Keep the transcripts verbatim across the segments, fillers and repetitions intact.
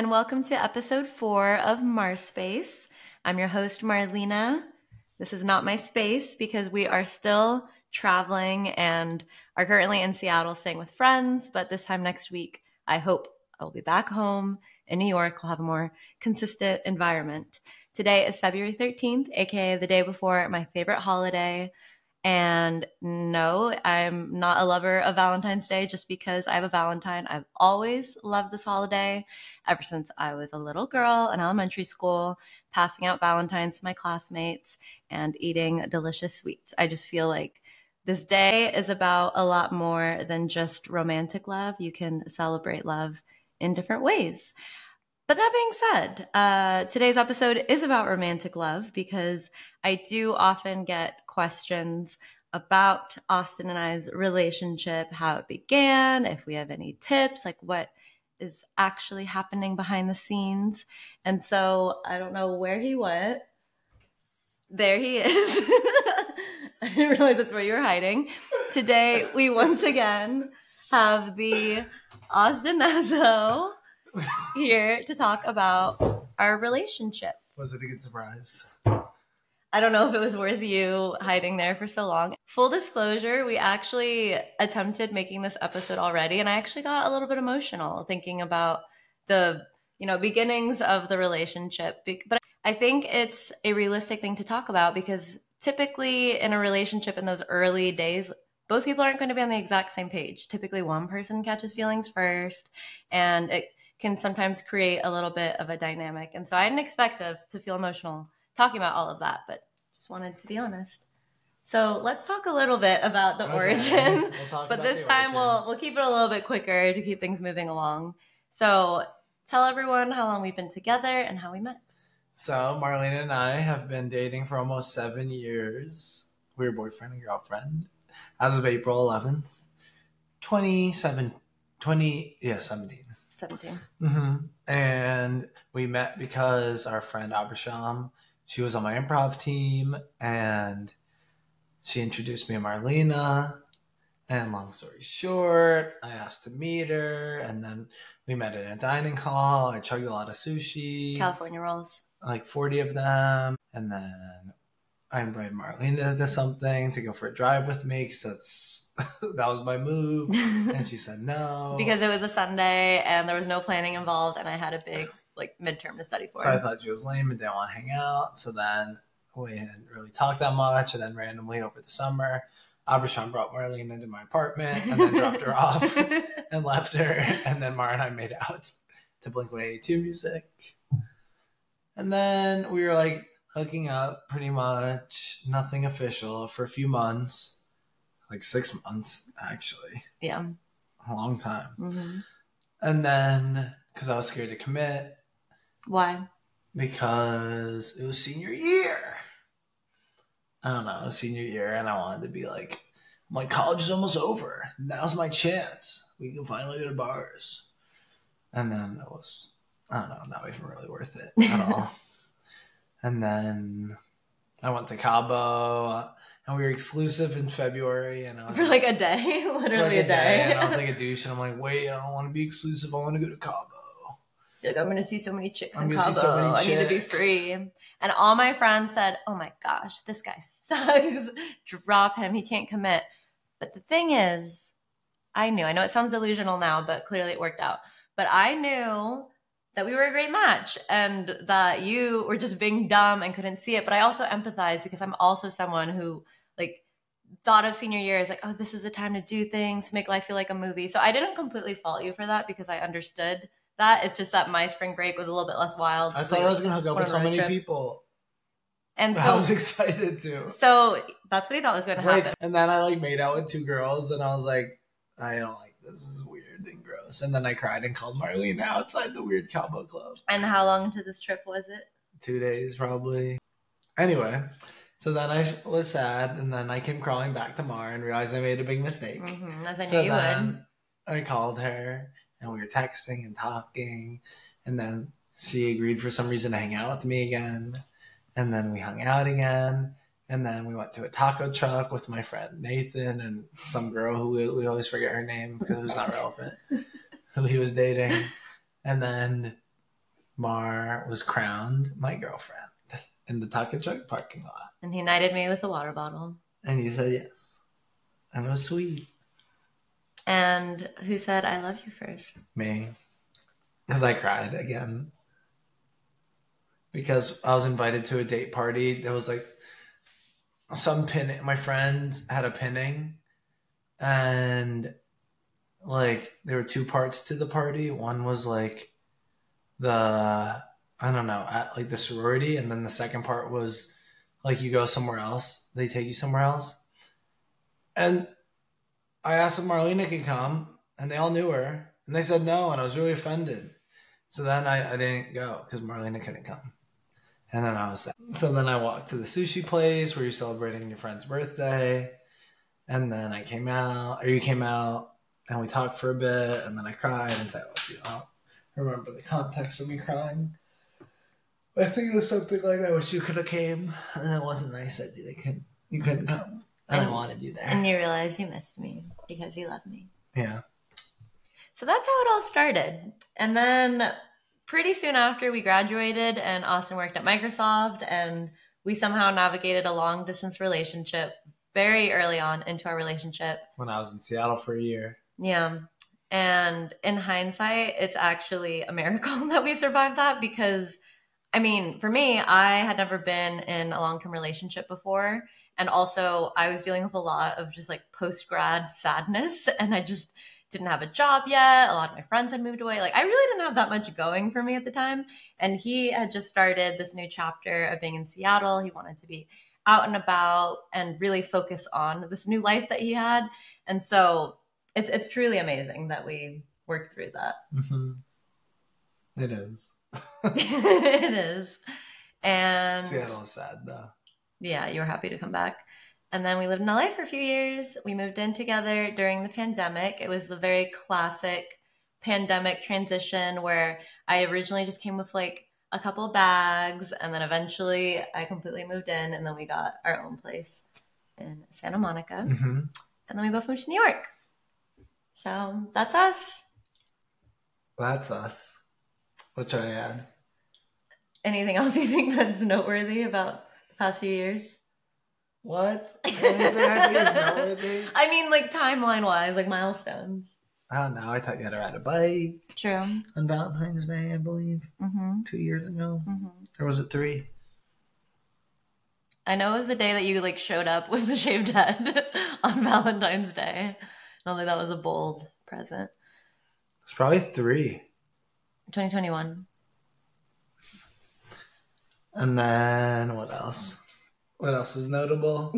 and welcome to episode four of Marspace. I'm your host, Marlena. This is not my space because we are still traveling and are currently in Seattle staying with friends, but this time next week, I hope I'll be back home in New York. We'll have a more consistent environment. Today is February thirteenth, aka the day before my favorite holiday. And no, I'm not a lover of Valentine's Day just because I have a Valentine. I've always loved this holiday ever since I was a little girl in elementary school, passing out Valentines to my classmates and eating delicious sweets. I just feel like this day is about a lot more than just romantic love. You can celebrate love in different ways. But that being said, uh, today's episode is about romantic love because I do often get questions about Austin and I's relationship, how it began, if we have any tips, like what is actually happening behind the scenes. And so I don't know where he went. There he is. I didn't realize that's where you were hiding. Today, we once again have the Austin Naso here to talk about our relationship. Was it a good surprise? I don't know if it was worth you hiding there for so long. Full disclosure, we actually attempted making this episode already, and I actually got a little bit emotional thinking about the, you know, beginnings of the relationship. But I think it's a realistic thing to talk about because typically in a relationship in those early days, both people aren't going to be on the exact same page. Typically one person catches feelings first, and it can sometimes create a little bit of a dynamic. And so I didn't expect to feel emotional talking about all of that, but just wanted to be honest. So let's talk a little bit about the okay. origin, we'll but this time origin. we'll we'll keep it a little bit quicker to keep things moving along. So tell everyone how long we've been together and how we met. So Marlena and I have been dating for almost seven years. We were boyfriend and girlfriend as of April eleventh, twenty seventeen. seventeen. Mm-hmm. And we met because our friend Abersham, she was on my improv team, and she introduced me to Marlena. And long story short, I asked to meet her, and then we met at a dining hall. I chugged a lot of sushi. California rolls. Like forty of them. And then I invited Marlena to something to go for a drive with me because that's that was my move, and she said no because it was a Sunday and there was no planning involved, and I had a big like midterm to study for. So I thought she was lame and didn't want to hang out. So then we hadn't really talked that much, and then randomly over the summer, Abersham brought Marlena into my apartment and then dropped her off and left her, and then Mar and I made out to Blink one eighty-two music, and then we were like hooking up pretty much, nothing official for a few months, like six months actually. Yeah. A long time. Mm-hmm. And then, because I was scared to commit. Why? Because it was senior year. I don't know, it was senior year, and I wanted to be like, my college is almost over. Now's my chance. We can finally go to bars. And then it was, I don't know, not even really worth it at all. And then I went to Cabo, and we were exclusive in February. And I was for like, like a day, literally like a, a day. day. And I was like a douche, and I'm like, wait, I don't want to be exclusive. I want to go to Cabo. You're like, I'm going to see so many chicks I'm in Cabo. See so many chicks. I need to be free. And all my friends said, oh my gosh, this guy sucks. Drop him. He can't commit. But the thing is, I knew. I know it sounds delusional now, but clearly it worked out. But I knew that we were a great match and that you were just being dumb and couldn't see it. But I also empathize because I'm also someone who like thought of senior year as like, oh, this is the time to do things, make life feel like a movie. So I didn't completely fault you for that because I understood that. It's just that my spring break was a little bit less wild. I thought I was going to hook up with so many trip. people. And so I was excited too. So that's what I thought was going to happen. Right. And then I like made out with two girls and I was like, I don't like this. This is weird and gross. And then I cried and called Marlena outside the weird Cowboy Club. And how long into this trip was it? Two days, probably. Anyway, so then I was sad, and then I came crawling back to Mar and realized I made a big mistake. Mm-hmm, as I knew so you then would. I called her, and we were texting and talking, and then she agreed for some reason to hang out with me again, and then we hung out again, and then we went to a taco truck with my friend Nathan and some girl who we, we always forget her name because it was not relevant, who he was dating. And then Mar was crowned my girlfriend in the Takajug parking lot. And he knighted me with a water bottle. And you said yes. And it was sweet. And who said I love you first? Me. Because I cried again. Because I was invited to a date party. There was like some pinning. My friends had a pinning. And like there were two parts to the party. One was like the... I don't know, at like the sorority. And then the second part was like, you go somewhere else. They take you somewhere else. And I asked if Marlena could come and they all knew her and they said no. And I was really offended. So then I, I didn't go because Marlena couldn't come. And then I was sad. So then I walked to the sushi place where you're celebrating your friend's birthday. And then I came out, or you came out and we talked for a bit. And then I cried and said, I love you. I don't remember the context of me crying. I think it was something like, I wish you could have came, and it wasn't nice that you couldn't, you couldn't come, and, and I wanted you there. And you realized you missed me because you loved me. Yeah. So that's how it all started. And then pretty soon after we graduated and Austin worked at Microsoft, and we somehow navigated a long-distance relationship very early on into our relationship. When I was in Seattle for a year. Yeah. And in hindsight, it's actually a miracle that we survived that because – I mean, for me, I had never been in a long-term relationship before. And also I was dealing with a lot of just like post-grad sadness and I just didn't have a job yet. A lot of my friends had moved away. Like I really didn't have that much going for me at the time. And he had just started this new chapter of being in Seattle. He wanted to be out and about and really focus on this new life that he had. And so it's, it's truly amazing that we worked through that. Mm-hmm. It is. It is. And Seattle is sad though. Yeah, you were happy to come back. And then we lived in L A for a few years. We moved in together during the pandemic. It was the very classic pandemic transition where I originally just came with like a couple bags and then eventually I completely moved in and then we got our own place in Santa Monica. Mm-hmm. And then we both moved to New York. So that's us. That's us. Which I had. Anything else you think that's noteworthy about the past few years? What? Anything I think is noteworthy? I mean, like timeline-wise, like milestones. I don't know. I thought you had to ride a bike. True. On Valentine's Day, I believe. Mm-hmm. Two years ago. Mm-hmm. Or was it three? I know it was the day that you like showed up with a shaved head on Valentine's Day. I don't think that was a bold present. It's probably three. twenty twenty-one. And then what else? What else is notable?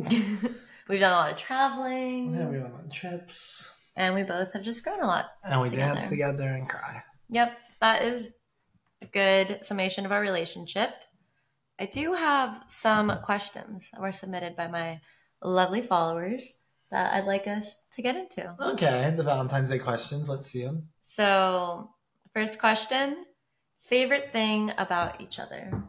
We've done a lot of traveling. Yeah, we went on trips. And we both have just grown a lot. And we together. Dance together and cry. Yep. That is a good summation of our relationship. I do have some questions that were submitted by my lovely followers that I'd like us to get into. Okay. The Valentine's Day questions. Let's see them. So... First question, favorite thing about each other.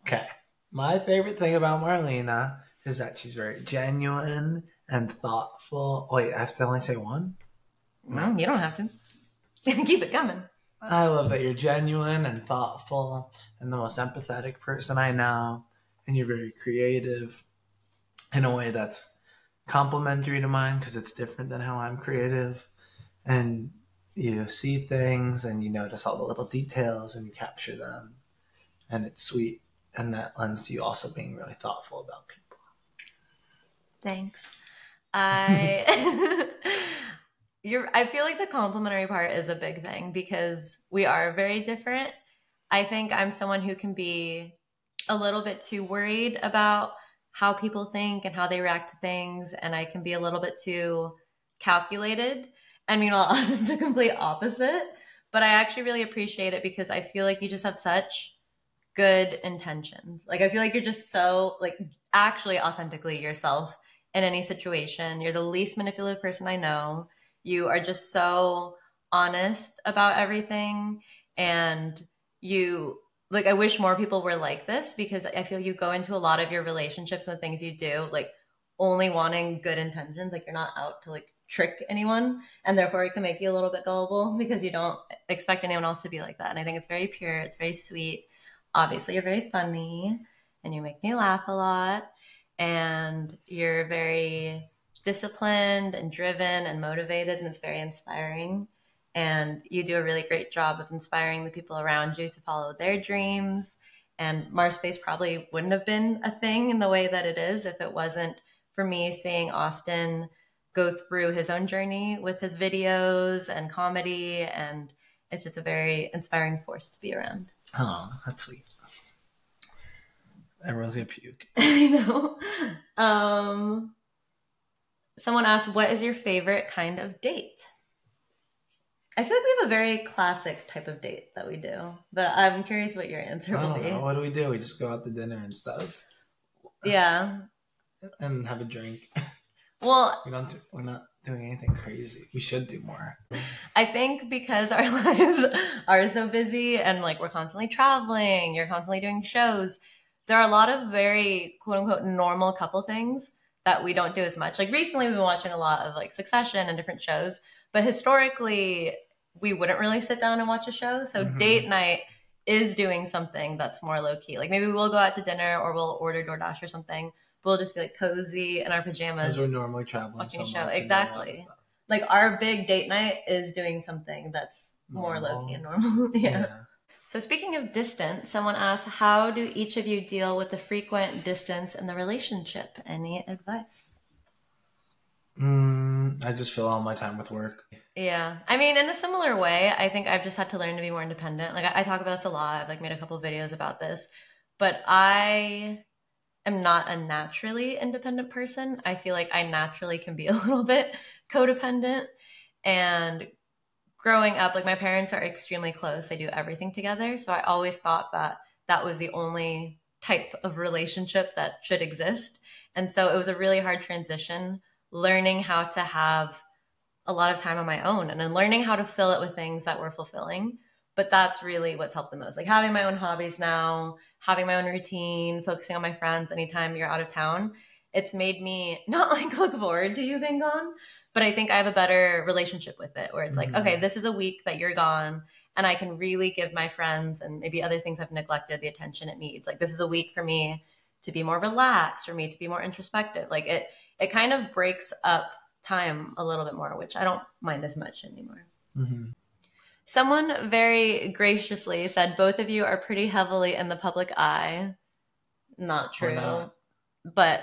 Okay. My favorite thing about Marlena is that she's very genuine and thoughtful. Wait, I have to only say one? No, you don't have to. Keep it coming. I love that you're genuine and thoughtful and the most empathetic person I know. And you're very creative in a way that's complimentary to mine because it's different than how I'm creative. And... you see things and you notice all the little details and you capture them and it's sweet. And that lends to you also being really thoughtful about people. Thanks. I, you're, I feel like the complimentary part is a big thing because we are very different. I think I'm someone who can be a little bit too worried about how people think and how they react to things. And I can be a little bit too calculated. And meanwhile, Austin's the complete opposite, but I actually really appreciate it because I feel like you just have such good intentions. Like, I feel like you're just so, like, actually authentically yourself in any situation. You're the least manipulative person I know. You are just so honest about everything. And you, like, I wish more people were like this because I feel you go into a lot of your relationships and the things you do, like, only wanting good intentions. Like, you're not out to, like, trick anyone, and therefore it can make you a little bit gullible because you don't expect anyone else to be like that. And I think it's very pure, it's very sweet. Obviously you're very funny and you make me laugh a lot, and you're very disciplined and driven and motivated, and it's very inspiring. And you do a really great job of inspiring the people around you to follow their dreams. And Marspace probably wouldn't have been a thing in the way that it is if it wasn't for me seeing Austin go through his own journey with his videos and comedy. And it's just a very inspiring force to be around. Oh, that's sweet. Everyone's gonna puke. I know. Um, someone asked, what is your favorite kind of date? I feel like we have a very classic type of date that we do, but I'm curious what your answer will be. I don't know. What do we do? We just go out to dinner and stuff. Yeah. And have a drink. Well, we don't do, we're not doing anything crazy. We should do more. I think because our lives are so busy and like we're constantly traveling, you're constantly doing shows, there are a lot of very quote unquote normal couple things that we don't do as much. Like recently we've been watching a lot of like Succession and different shows, but historically we wouldn't really sit down and watch a show. So mm-hmm. date night is doing something that's more low key. Like maybe we'll go out to dinner or we'll order DoorDash or something. We'll just be like cozy in our pajamas. Because we're normally traveling so much. Exactly. Like our big date night is doing something that's normal. More low key and normal. yeah. yeah. So speaking of distance, someone asked, how do each of you deal with the frequent distance in the relationship? Any advice? Mm, I just fill all my time with work. Yeah. I mean, in a similar way, I think I've just had to learn to be more independent. Like I, I talk about this a lot. I've like made a couple of videos about this, but I am not a naturally independent person. I feel like I naturally can be a little bit codependent, and growing up, like my parents are extremely close. They do everything together. So I always thought that that was the only type of relationship that should exist. And so it was a really hard transition, learning how to have a lot of time on my own and then learning how to fill it with things that were fulfilling. But that's really what's helped the most. Like having my own hobbies now, having my own routine, focusing on my friends anytime you're out of town. It's made me not like look forward to you being gone, but I think I have a better relationship with it where it's like, okay, this is a week that you're gone and I can really give my friends and maybe other things I've neglected the attention it needs. Like this is a week for me to be more relaxed, for me to be more introspective. Like it, it kind of breaks up time a little bit more, which I don't mind as much anymore. Mm-hmm. Someone very graciously said, both of you are pretty heavily in the public eye. Not true, not. But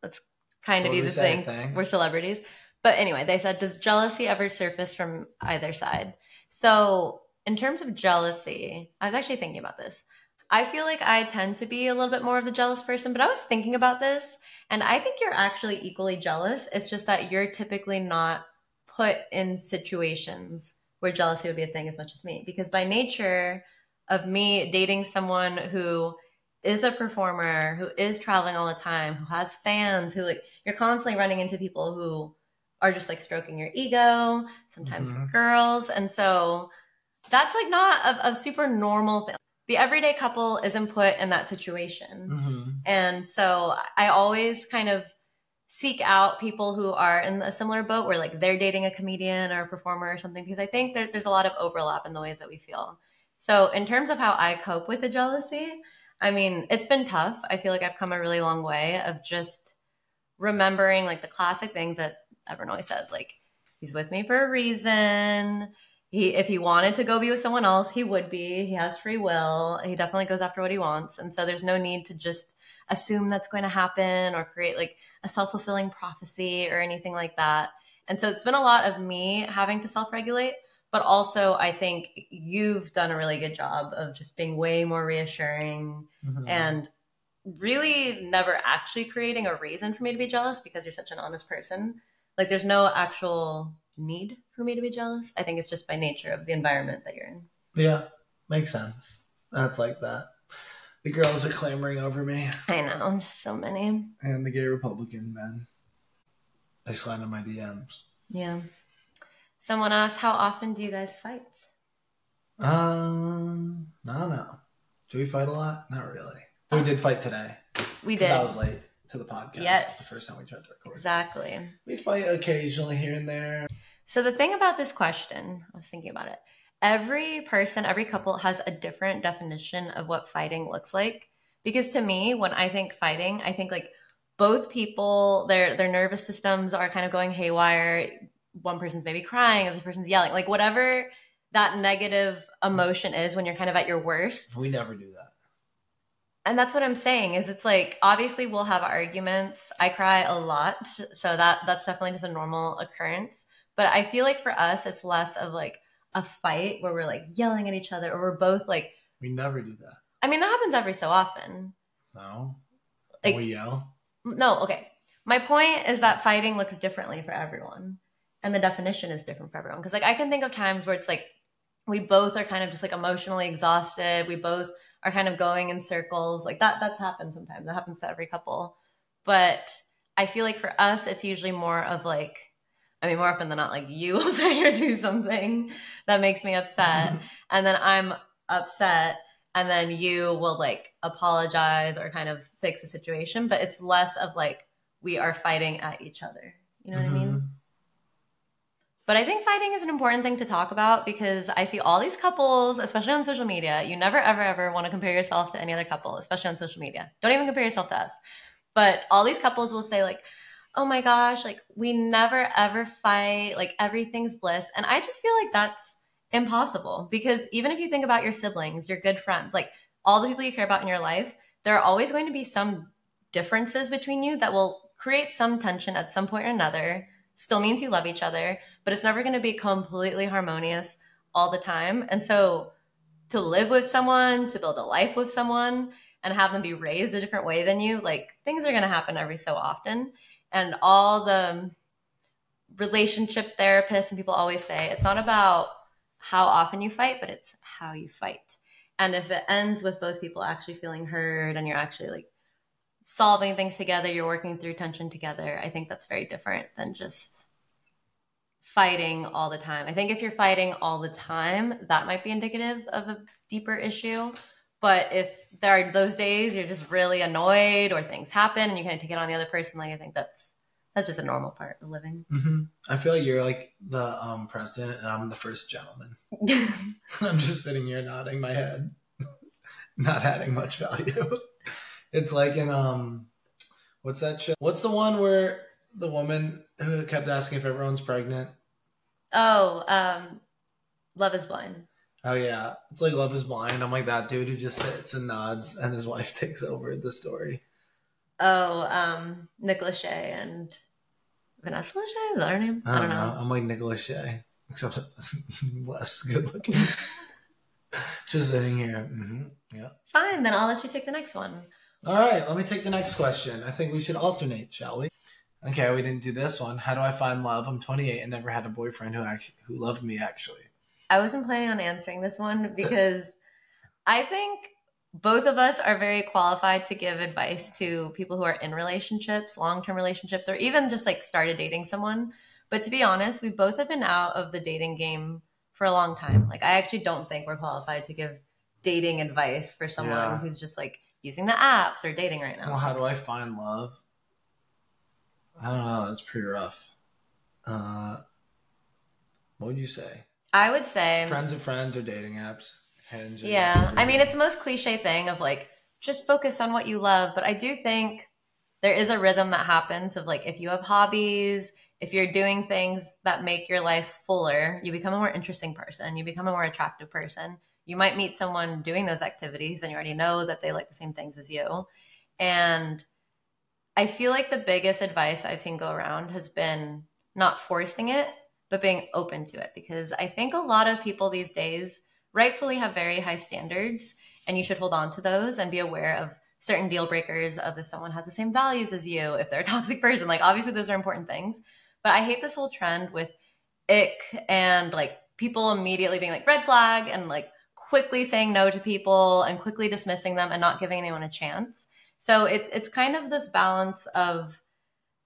that's kind of you the thing. Thanks. We're celebrities. But anyway, they said, does jealousy ever surface from either side? So in terms of jealousy, I was actually thinking about this. I feel like I tend to be a little bit more of the jealous person, but I was thinking about this, and I think you're actually equally jealous. It's just that you're typically not put in situations where jealousy would be a thing as much as me, because by nature of me dating someone who is a performer, who is traveling all the time, who has fans, who like you're constantly running into people who are just like stroking your ego, sometimes mm-hmm. girls. And so that's like not a, a super normal thing. The everyday couple isn't put in that situation. Mm-hmm. And so I always kind of seek out people who are in a similar boat where like they're dating a comedian or a performer or something, because I think there, there's a lot of overlap in the ways that we feel. So in terms of how I cope with the jealousy, I mean, it's been tough. I feel like I've come a really long way of just remembering like the classic things that everyone always says, like, he's with me for a reason. He, if he wanted to go be with someone else, he would be. He has free will. He definitely goes after what he wants. And so there's no need to just assume that's going to happen or create like a self-fulfilling prophecy or anything like that. And so it's been a lot of me having to self-regulate, but also I think you've done a really good job of just being way more reassuring mm-hmm. and really never actually creating a reason for me to be jealous, because you're such an honest person. Like there's no actual need for me to be jealous. I think it's just by nature of the environment that you're in. Yeah, makes sense. That's like that. The girls are clamoring over me. I know, just so many. And the gay Republican men. They slide in my D Ms. Yeah. Someone asked, how often do you guys fight? Um, I don't know. Do we fight a lot? Not really. We did fight today. We did. Because I was late. to the podcast. Yes. The first time we tried to record. Exactly. We fight occasionally here and there. So the thing about this question, I was thinking about it. Every person, every couple has a different definition of what fighting looks like. Because to me, when I think fighting, I think like both people, their their nervous systems are kind of going haywire. One person's maybe crying, the other person's yelling. Like whatever that negative emotion is when you're kind of at your worst. We never do that. And that's what I'm saying is it's like, obviously we'll have arguments. I cry a lot. So that that's definitely just a normal occurrence. But I feel like for us, it's less of like a fight where we're like yelling at each other or we're both like. We never do that. I mean, that happens every so often. No. Like, we yell? No. Okay. My point is that fighting looks differently for everyone. And the definition is different for everyone. Because like I can think of times where it's like we both are kind of just like emotionally exhausted. We both are kind of going in circles. Like that, that's happened sometimes. That happens to every couple. But I feel like for us, it's usually more of like, I mean, more often than not, like you will say or do something that makes me upset. And then I'm upset. And then you will like apologize or kind of fix the situation. But it's less of like we are fighting at each other. You know mm-hmm. what I mean? But I think fighting is an important thing to talk about because I see all these couples, especially on social media. You never, ever, ever want to compare yourself to any other couple, especially on social media. Don't even compare yourself to us. But all these couples will say like, oh my gosh, like we never, ever fight. Like everything's bliss. And I just feel like that's impossible because even if you think about your siblings, your good friends, like all the people you care about in your life, there are always going to be some differences between you that will create some tension at some point or another. Still means you love each other, but it's never going to be completely harmonious all the time. And so to live with someone, to build a life with someone and have them be raised a different way than you, like things are going to happen every so often. And all the relationship therapists and people always say, it's not about how often you fight, but it's how you fight. And if it ends with both people actually feeling heard and you're actually like solving things together, you're working through tension together, I think that's very different than just fighting all the time. I think if you're fighting all the time, that might be indicative of a deeper issue. But if there are those days you're just really annoyed or things happen and you kind of take it on the other person, like I think that's that's just a normal part of living. Mm-hmm. I feel like you're like the um, president and I'm the first gentleman. I'm just sitting here nodding my head, not adding much value. It's like in, um, what's that show? What's the one where the woman who kept asking if everyone's pregnant? Oh, um, Love is Blind. Oh, yeah. It's like Love is Blind. I'm like that dude who just sits and nods and his wife takes over the story. Oh, um, Nick Lachey and Vanessa Lachey? Is that her name? I don't, I don't know. know. I'm like Nick Lachey, except less good looking. Just sitting here. Mm-hmm. Yeah. Fine. Then I'll let you take the next one. All right, let me take the next question. I think we should alternate, shall we? Okay, we didn't do this one. How do I find love? I'm twenty-eight and never had a boyfriend who actually, who loved me, actually. I wasn't planning on answering this one because I think both of us are very qualified to give advice to people who are in relationships, long-term relationships, or even just like started dating someone. But to be honest, we both have been out of the dating game for a long time. Like I actually don't think we're qualified to give dating advice for someone yeah. who's just like using the apps or dating right now. Well, how do I find love? I don't know. That's pretty rough. Uh, what would you say? I would say friends of friends or dating apps. Hinge. Yeah. I mean, it's the most cliche thing of like, just focus on what you love. But I do think there is a rhythm that happens of like, if you have hobbies, if you're doing things that make your life fuller, you become a more interesting person. You become a more attractive person. You might meet someone doing those activities and you already know that they like the same things as you. And I feel like the biggest advice I've seen go around has been not forcing it, but being open to it. Because I think a lot of people these days rightfully have very high standards and you should hold on to those and be aware of certain deal breakers of if someone has the same values as you, if they're a toxic person, like obviously those are important things. But I hate this whole trend with ick and like people immediately being like red flag and like, quickly saying no to people and quickly dismissing them and not giving anyone a chance. So it, it's kind of this balance of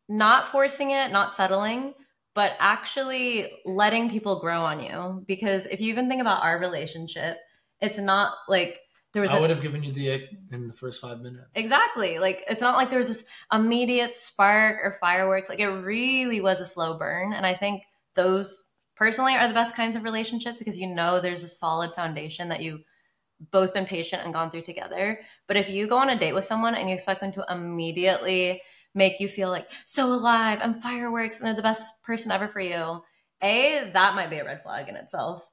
not forcing it, not settling, but actually letting people grow on you. Because if you even think about our relationship, it's not like there was I a, would have given you the ick in the first five minutes. Exactly. Like, it's not like there was this immediate spark or fireworks. Like, it really was a slow burn. And I think those personally are the best kinds of relationships, because you know there's a solid foundation that you both been patient and gone through together. But if you go on a date with someone and you expect them to immediately make you feel like so alive and fireworks and they're the best person ever for you, A, that might be a red flag in itself.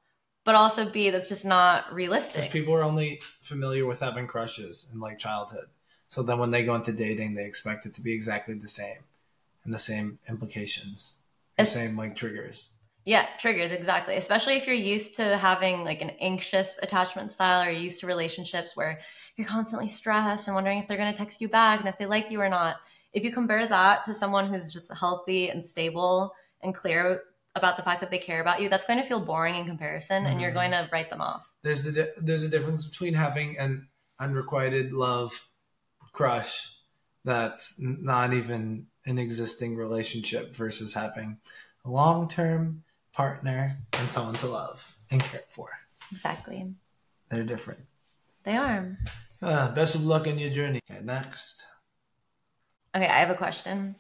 But also B, that's just not realistic. Because people are only familiar with having crushes in like childhood. So then when they go into dating, they expect it to be exactly the same and the same implications, the same like triggers. Yeah, triggers, exactly. Especially if you're used to having like an anxious attachment style or you're used to relationships where you're constantly stressed and wondering if they're going to text you back and if they like you or not. If you compare that to someone who's just healthy and stable and clear about the fact that they care about you, that's going to feel boring in comparison, mm-hmm. and you're going to write them off. There's the di- there's a difference between having an unrequited love crush that's not even an existing relationship versus having a long-term partner and someone to love and care for. Exactly. They're different. They are. Uh, best of luck on your journey. Okay, next. Okay, I have a question.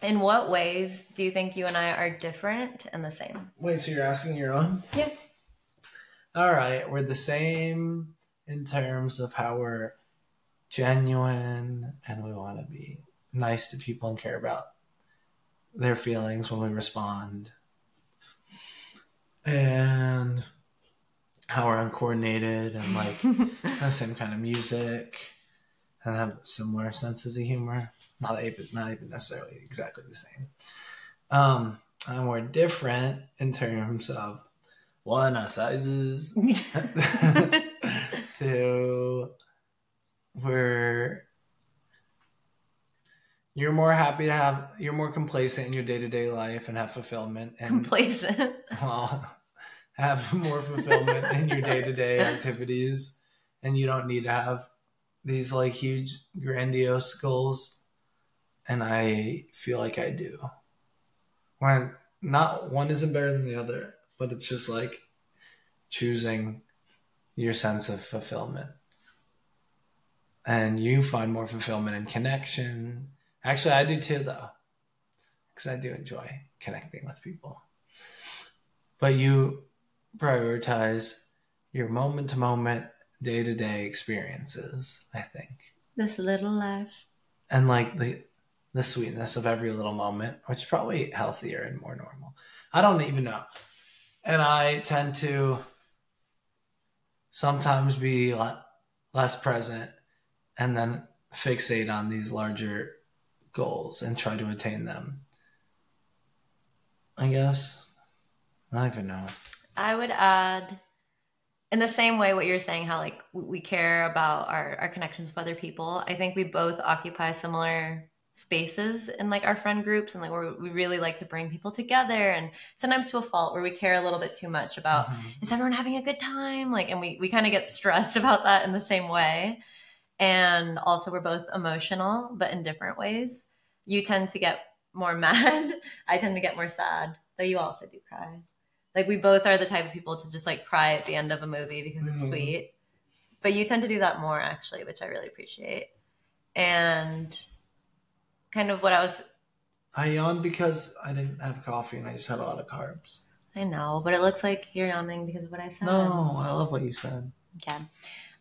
In what ways do you think you and I are different and the same? Wait, so you're asking your own? Yeah. All right, we're the same in terms of how we're genuine and we want to be nice to people and care about their feelings when we respond. And how we're uncoordinated and like the same kind of music and have similar senses of humor. Not even, not even necessarily exactly the same. Um, and we're different in terms of, one, our sizes. Two, we're, you're more happy to have, you're more complacent in your day-to-day life and have fulfillment. And, complacent? Well, have more fulfillment in your day-to-day activities. And you don't need to have these like huge, grandiose goals. And I feel like I do. When not one isn't better than the other, but it's just like choosing your sense of fulfillment. And you find more fulfillment in connection. Actually, I do too, though, because I do enjoy connecting with people. But you prioritize your moment-to-moment, day-to-day experiences, I think. This little life. And like the... the sweetness of every little moment, which is probably healthier and more normal. I don't even know. And I tend to sometimes be less present and then fixate on these larger goals and try to attain them, I guess. I don't even know. I would add, in the same way what you're saying, how like we care about our, our connections with other people, I think we both occupy similar spaces in like our friend groups and like where we really like to bring people together, and sometimes to a fault where we care a little bit too much about, mm-hmm. is everyone having a good time? Like, and we, we kind of get stressed about that in the same way. And also we're both emotional, but in different ways. You tend to get more mad. I tend to get more sad, though you also do cry. Like we both are the type of people to just like cry at the end of a movie because it's mm. sweet, but you tend to do that more actually, which I really appreciate. And kind of what I was... I yawned because I didn't have coffee and I just had a lot of carbs. I know, but it looks like you're yawning because of what I said. No, I love what you said. Yeah.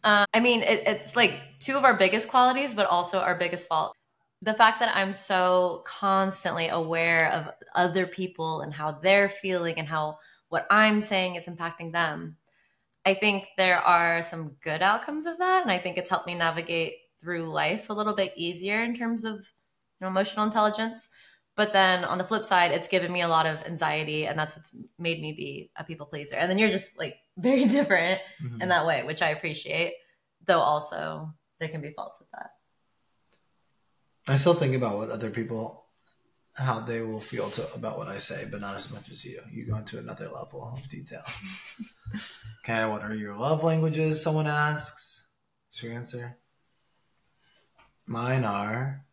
Uh, I mean, it, it's like two of our biggest qualities, but also our biggest fault. The fact that I'm so constantly aware of other people and how they're feeling and how what I'm saying is impacting them. I think there are some good outcomes of that, and I think it's helped me navigate through life a little bit easier in terms of emotional intelligence. But then on the flip side, it's given me a lot of anxiety, and that's what's made me be a people pleaser. And then you're just like very different mm-hmm. in that way, which I appreciate, though also there can be faults with that. I still think about what other people, how they will feel to, about what I say, but not as much as you. You go into another level of detail. Okay, what are your love languages? Someone asks. What's your answer? Mine are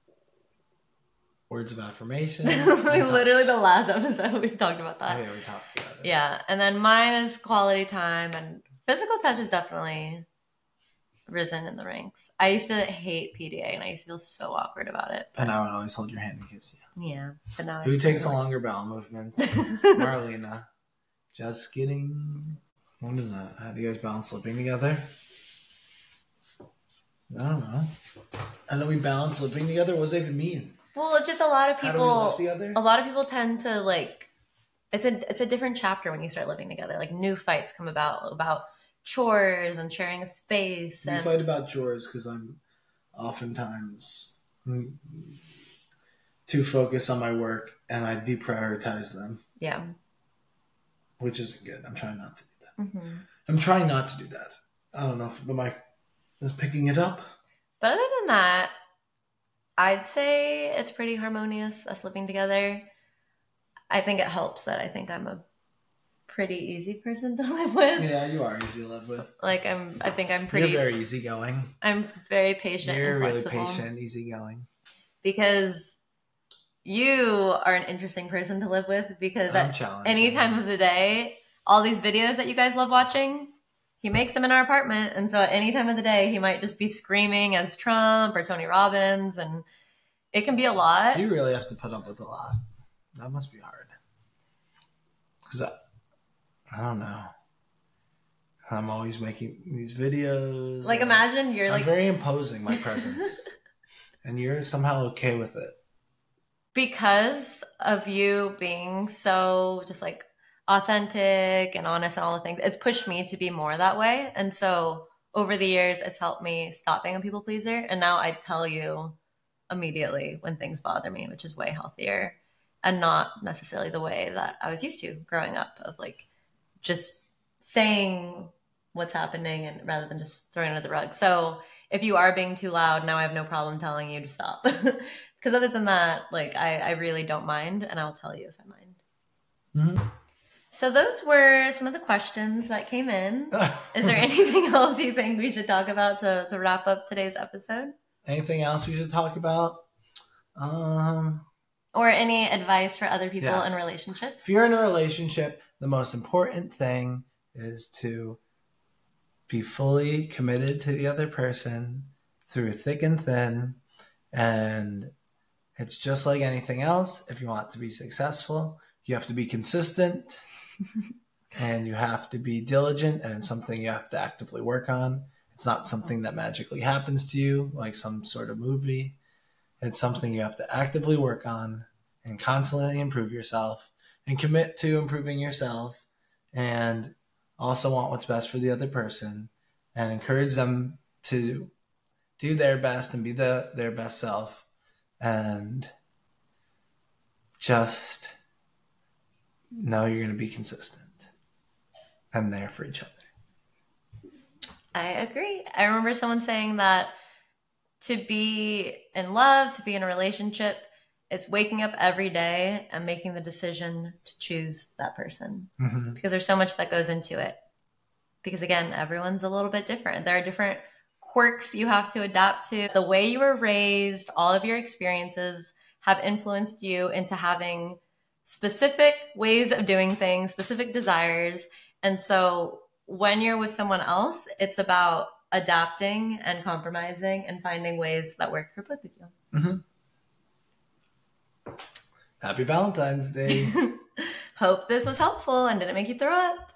words of affirmation. Literally the last episode we talked about that. Oh, yeah, we talked about it. Yeah, and then mine is quality time, and physical touch is definitely risen in the ranks. I used to hate P D A, and I used to feel so awkward about it. But... And I would always hold your hand and kiss you. Yeah. But now Who I takes the like... longer bowel movements? Marlena. Just kidding. What is that? How do you guys balance lipping together? I don't know. I know we balance lipping together. What does that even mean? Well, it's just a lot of people. How do we live together? A lot of people tend to like. It's a it's a different chapter when you start living together. Like new fights come about about chores and sharing a space. We and... fight about chores because I'm oftentimes too focused on my work and I deprioritize them. Yeah. Which isn't good. I'm trying not to do that. Mm-hmm. I'm trying not to do that. I don't know if the mic is picking it up. But other than that, I'd say it's pretty harmonious, us living together. I think it helps that I think I'm a pretty easy person to live with. Yeah, you are easy to live with. Like, I'm, I think I'm pretty... You're very easygoing. I'm very patient You're and flexible. You're really patient, easygoing. Because you are an interesting person to live with, because I'm at any time of the day, all these videos that you guys love watching... He makes them in our apartment, and so at any time of the day, he might just be screaming as Trump or Tony Robbins, and it can be a lot. You really have to put up with a lot. That must be hard. Because I, I don't know. I'm always making these videos. Like, imagine you're I'm like... very imposing, my presence. And you're somehow okay with it. Because of you being so just like... authentic and honest and all the things, it's pushed me to be more that way. And so over the years, it's helped me stop being a people pleaser. And now I tell you immediately when things bother me, which is way healthier and not necessarily the way that I was used to growing up, of like just saying what's happening and rather than just throwing it under the rug. So if you are being too loud, now I have no problem telling you to stop, because other than that, like I, I really don't mind, and I'll tell you if I mind. Mm-hmm. So those were some of the questions that came in. Is there anything else you think we should talk about to, to wrap up today's episode? Anything else we should talk about? Um, or any advice for other people yes. in relationships? If you're in a relationship, the most important thing is to be fully committed to the other person through thick and thin. And it's just like anything else. If you want to be successful, you have to be consistent. And you have to be diligent, and it's something you have to actively work on. It's not something that magically happens to you, like some sort of movie. It's something you have to actively work on and constantly improve yourself and commit to improving yourself, and also want what's best for the other person and encourage them to do their best and be the, their best self, and just... No, you're going to be consistent and there for each other. I agree. I remember someone saying that to be in love, to be in a relationship, it's waking up every day and making the decision to choose that person. Mm-hmm. Because there's so much that goes into it. Because again, everyone's a little bit different. There are different quirks you have to adapt to. The way you were raised, all of your experiences have influenced you into having specific ways of doing things, specific desires. And so when you're with someone else, it's about adapting and compromising and finding ways that work for both of you. Mm-hmm. Happy Valentine's Day. Hope this was helpful and didn't make you throw up.